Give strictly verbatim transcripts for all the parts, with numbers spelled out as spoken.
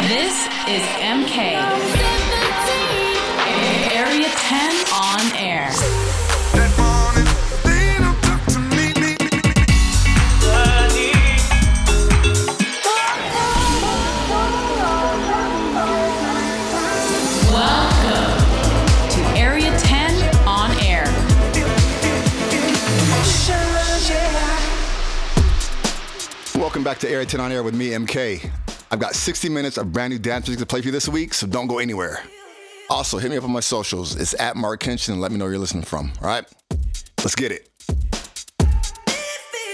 This is M K. Area ten on air. Welcome back to Area ten on Air with me, M K. I've got sixty minutes of brand new dance music to play for you this week, so don't go anywhere. Also, hit me up on my socials. It's at Marc Kinchen and let me know where you're listening from, all right? Let's get it. Bye.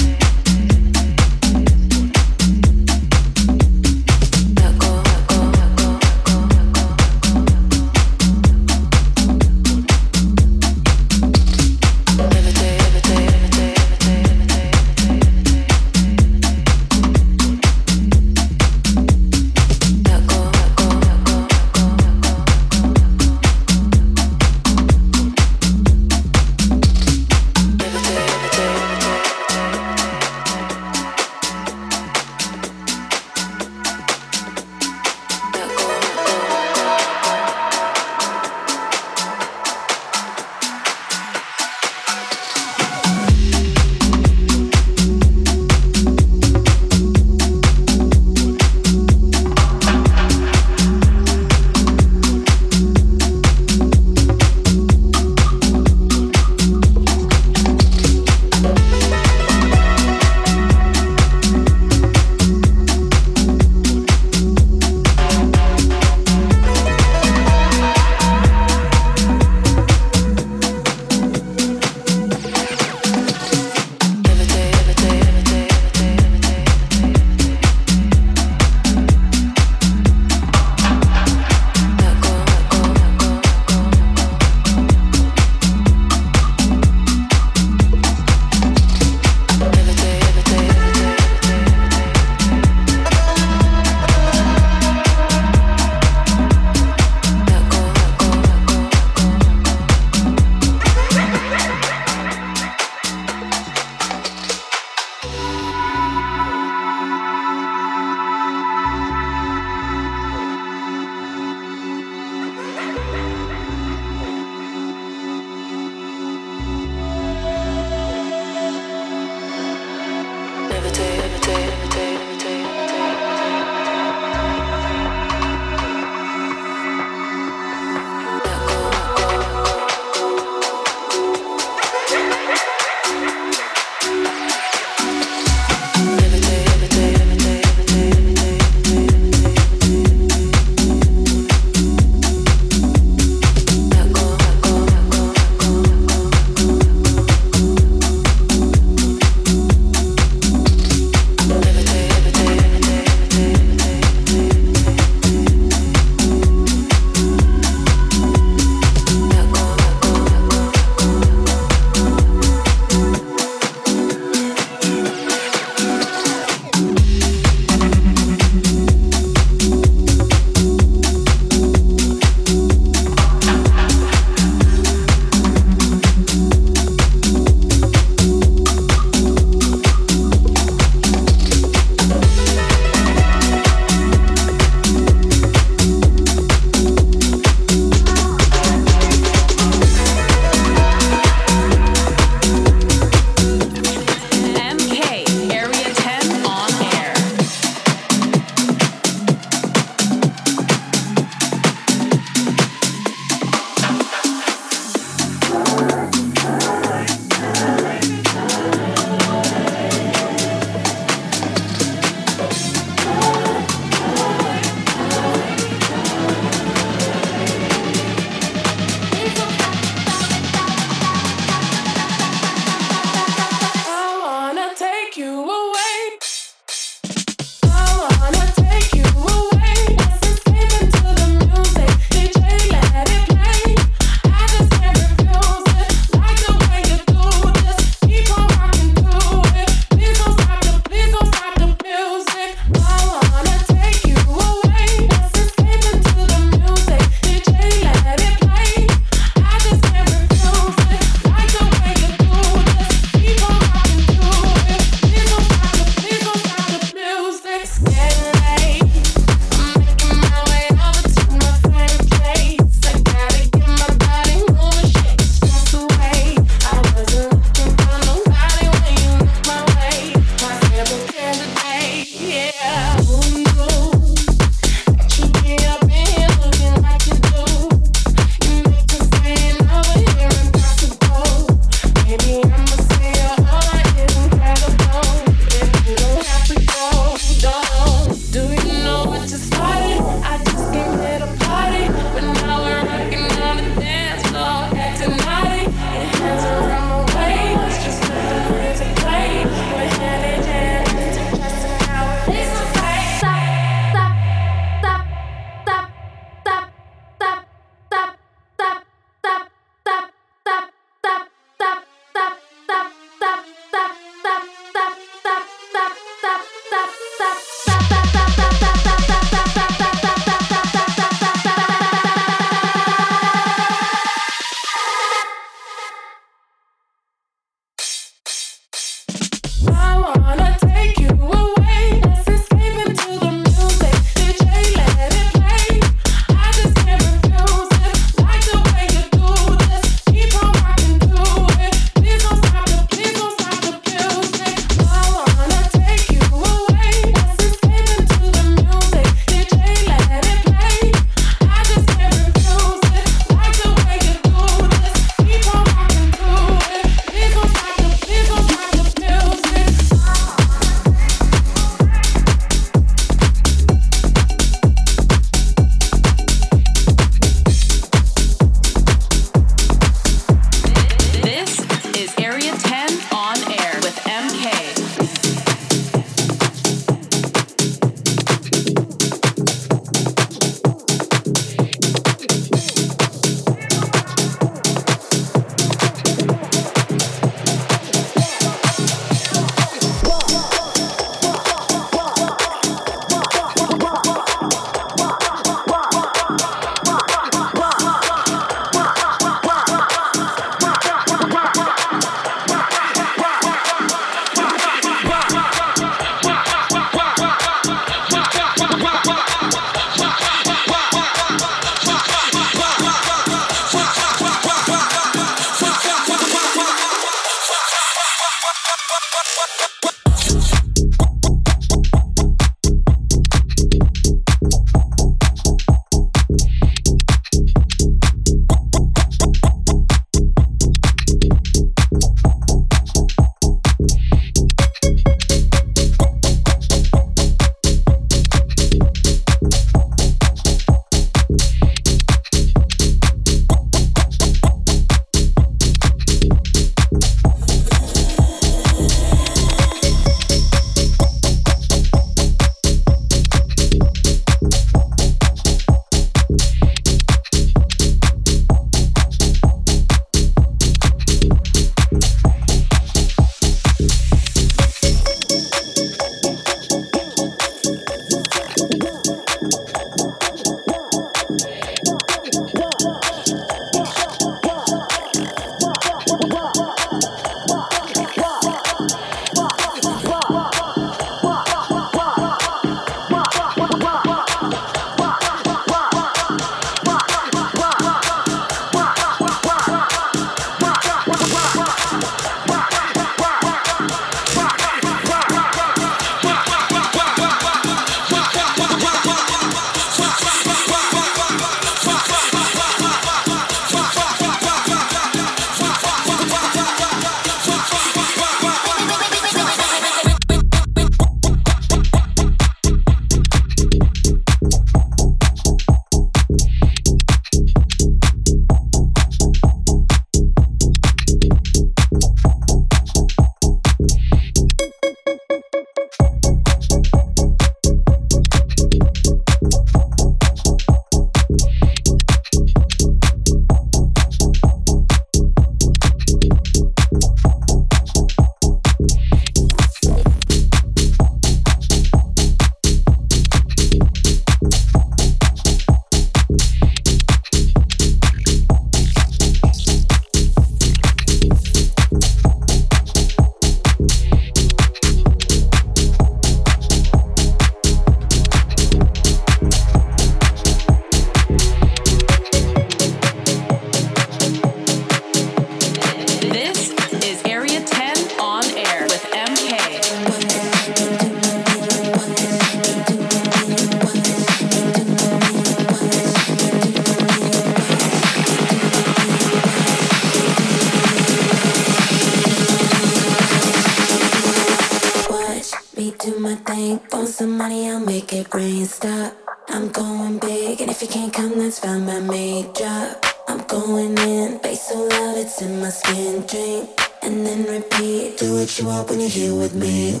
some money, I'll make it rain, stop. I'm going big, and if you can't come, that's fine by me, drop. I'm going in, bass so loud, it's in my skin, drink, and then repeat, do what you want when you're here with me.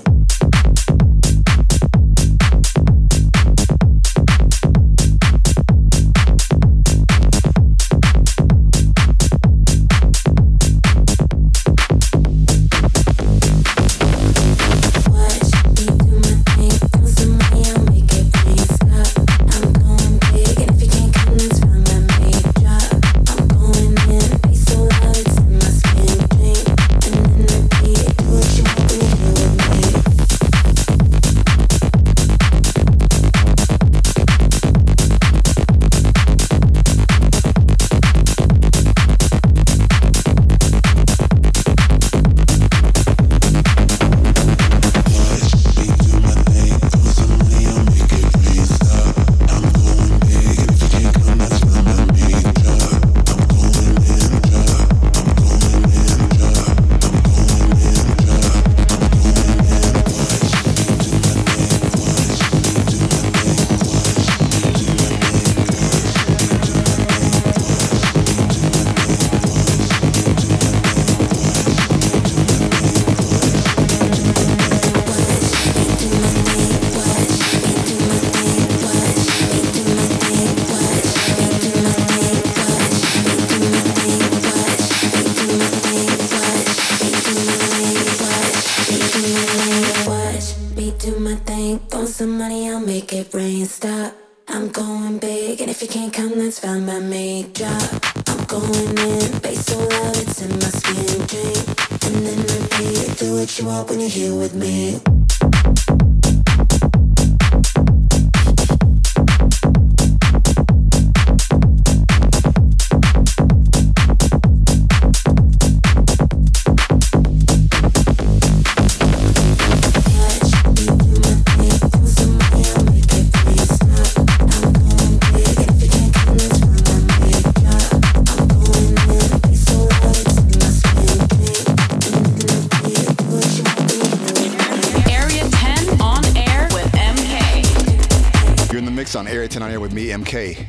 M K.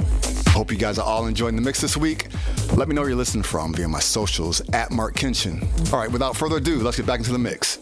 Hope you guys are all enjoying the mix this week. Let me know where you're listening from via my socials at Marc Kinchen. All right, without further ado, let's get back into the mix.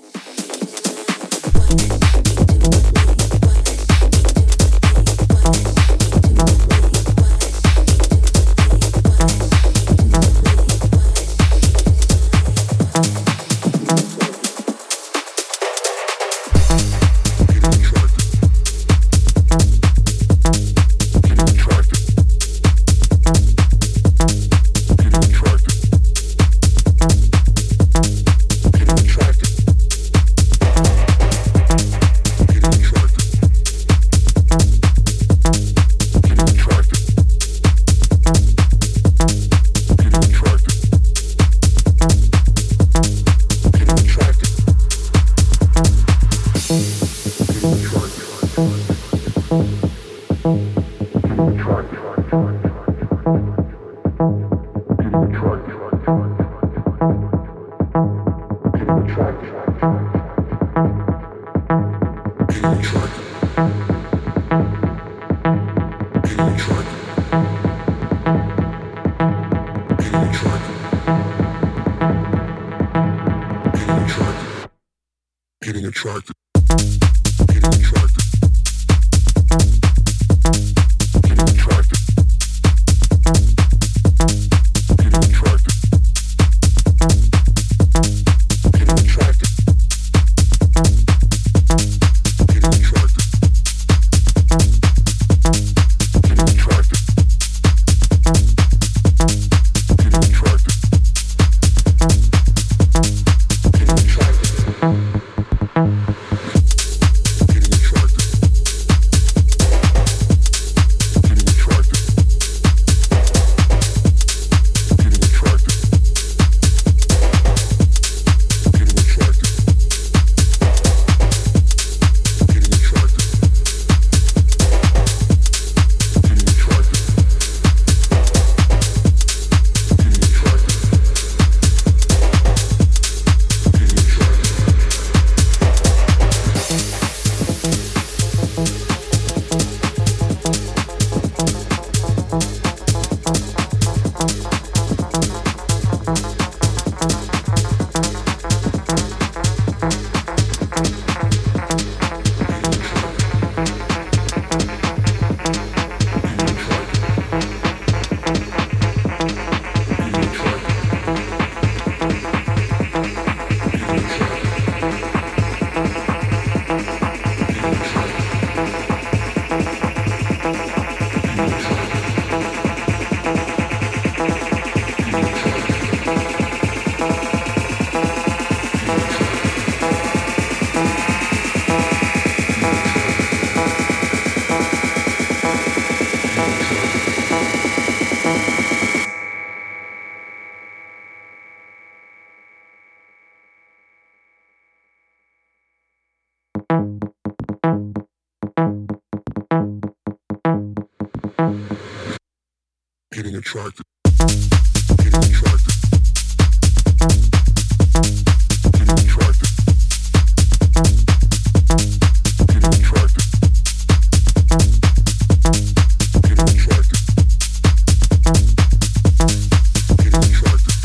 Thank you. Getting attracted. Getting attracted. Getting attracted. Getting attracted. Getting attracted. Getting attracted. Getting attracted. Getting attracted. Getting attracted.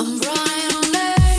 I'm right on it.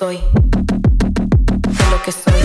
soy, de lo que soy.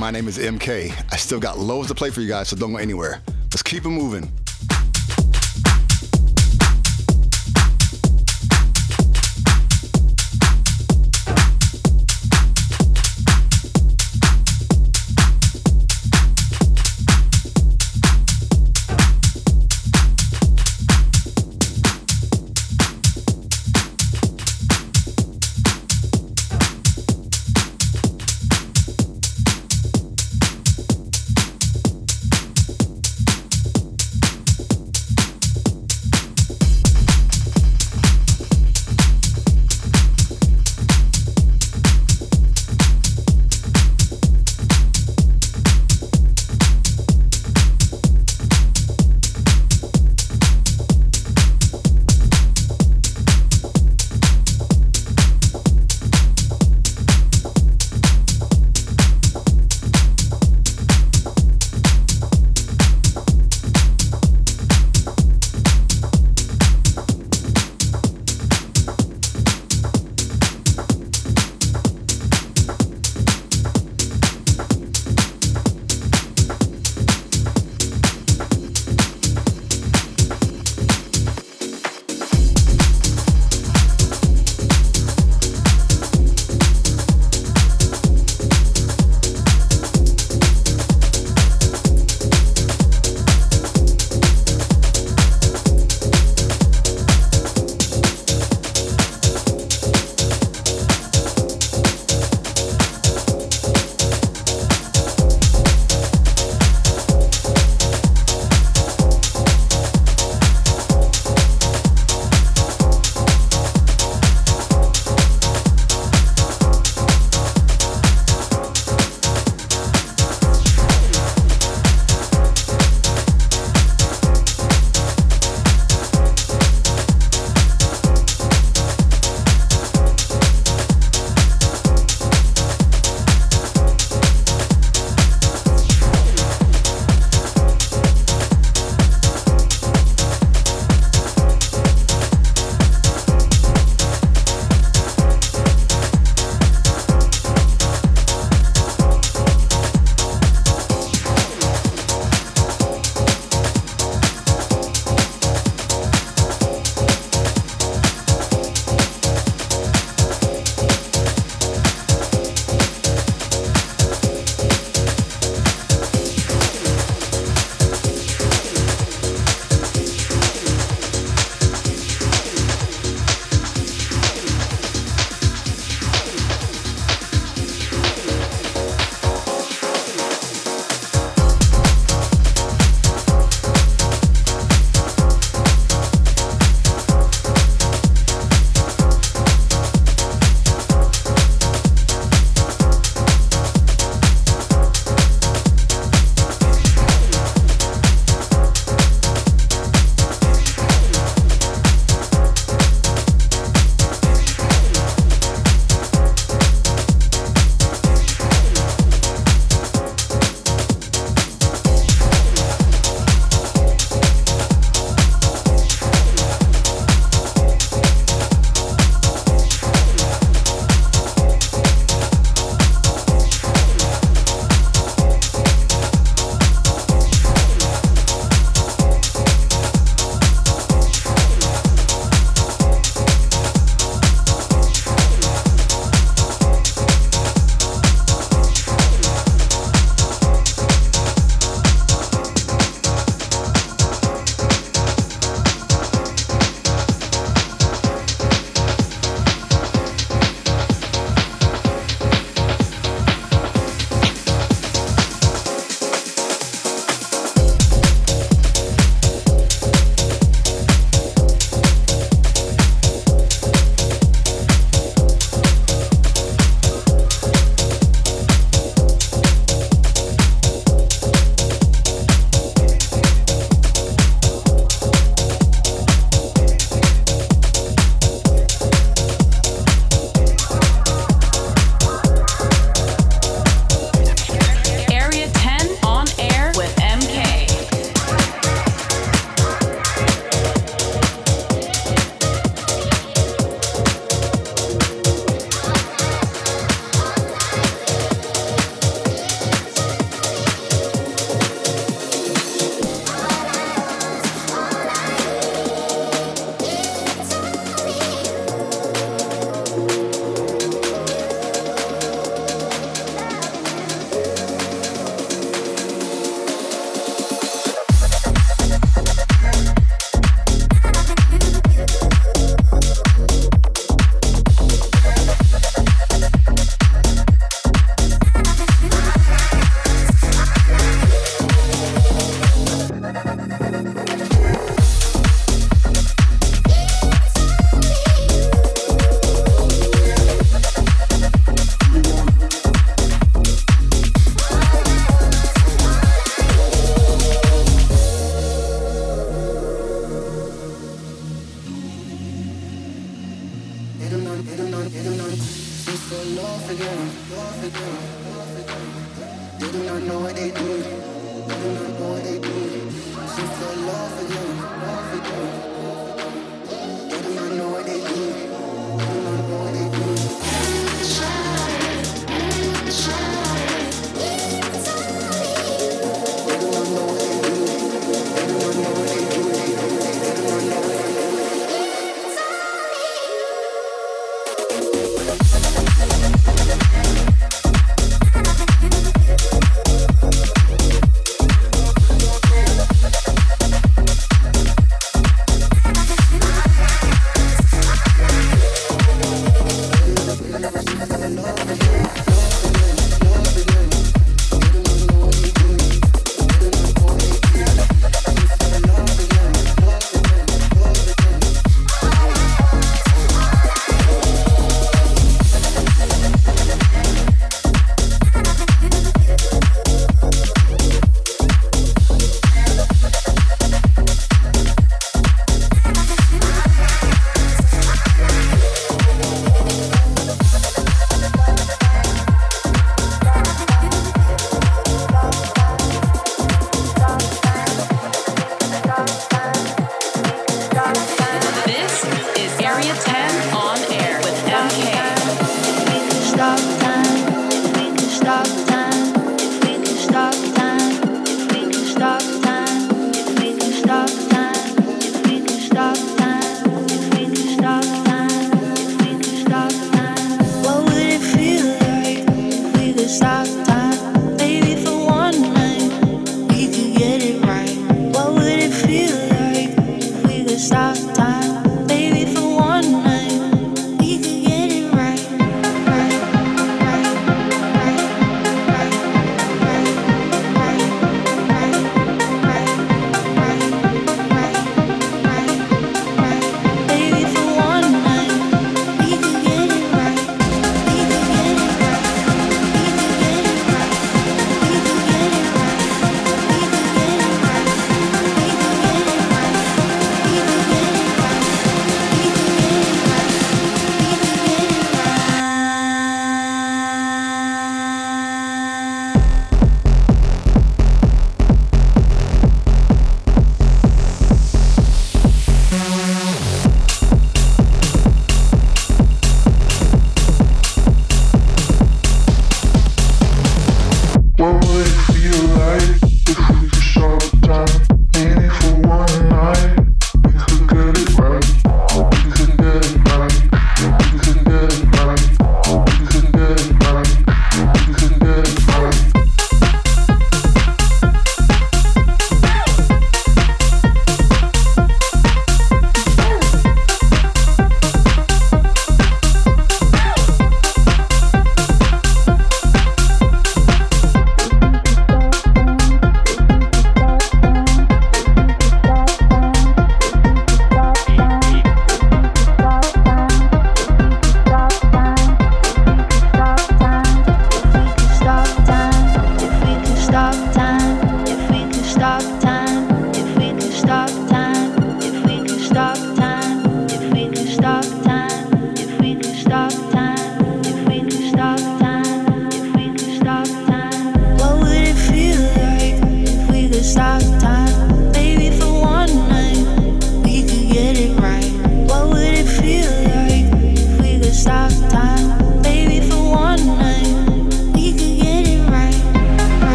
My name is M K. I still got loads to play for you guys, so don't go anywhere. Let's keep it moving.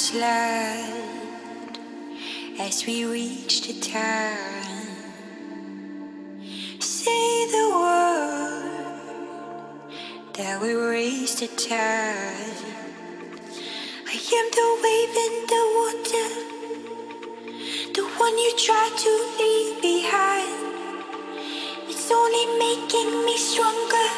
slide as we reach the turn. Say the word that we raise the tide. I am the wave in the water, the one you try to leave behind. It's only making me stronger.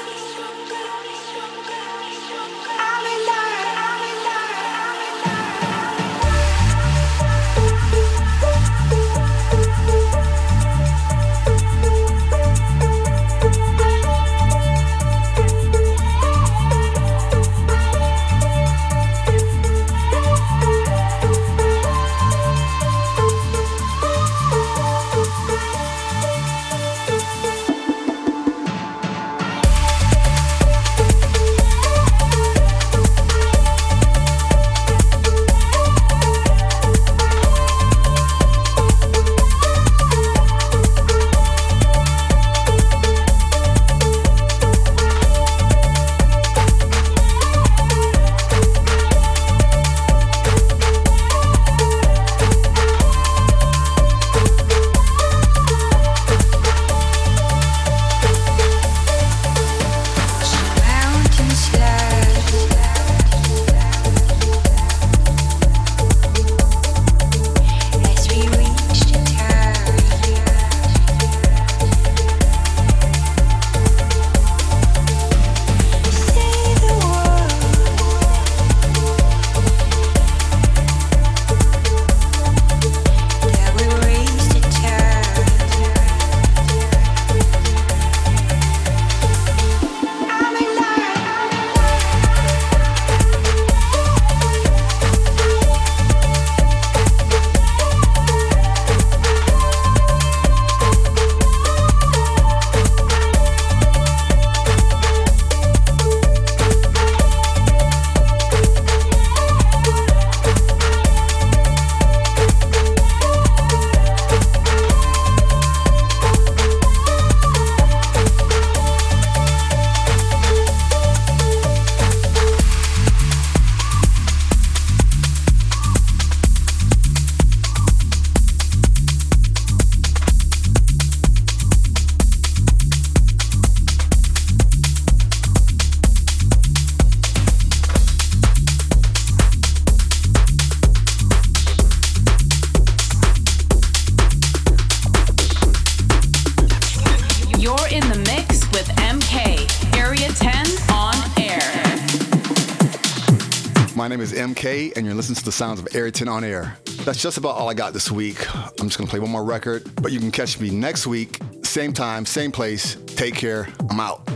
M K, and you're listening to the sounds of Ayrton on Air. That's just about all I got this week. I'm just gonna play one more record, but you can catch me next week, same time, same place. Take care. I'm out.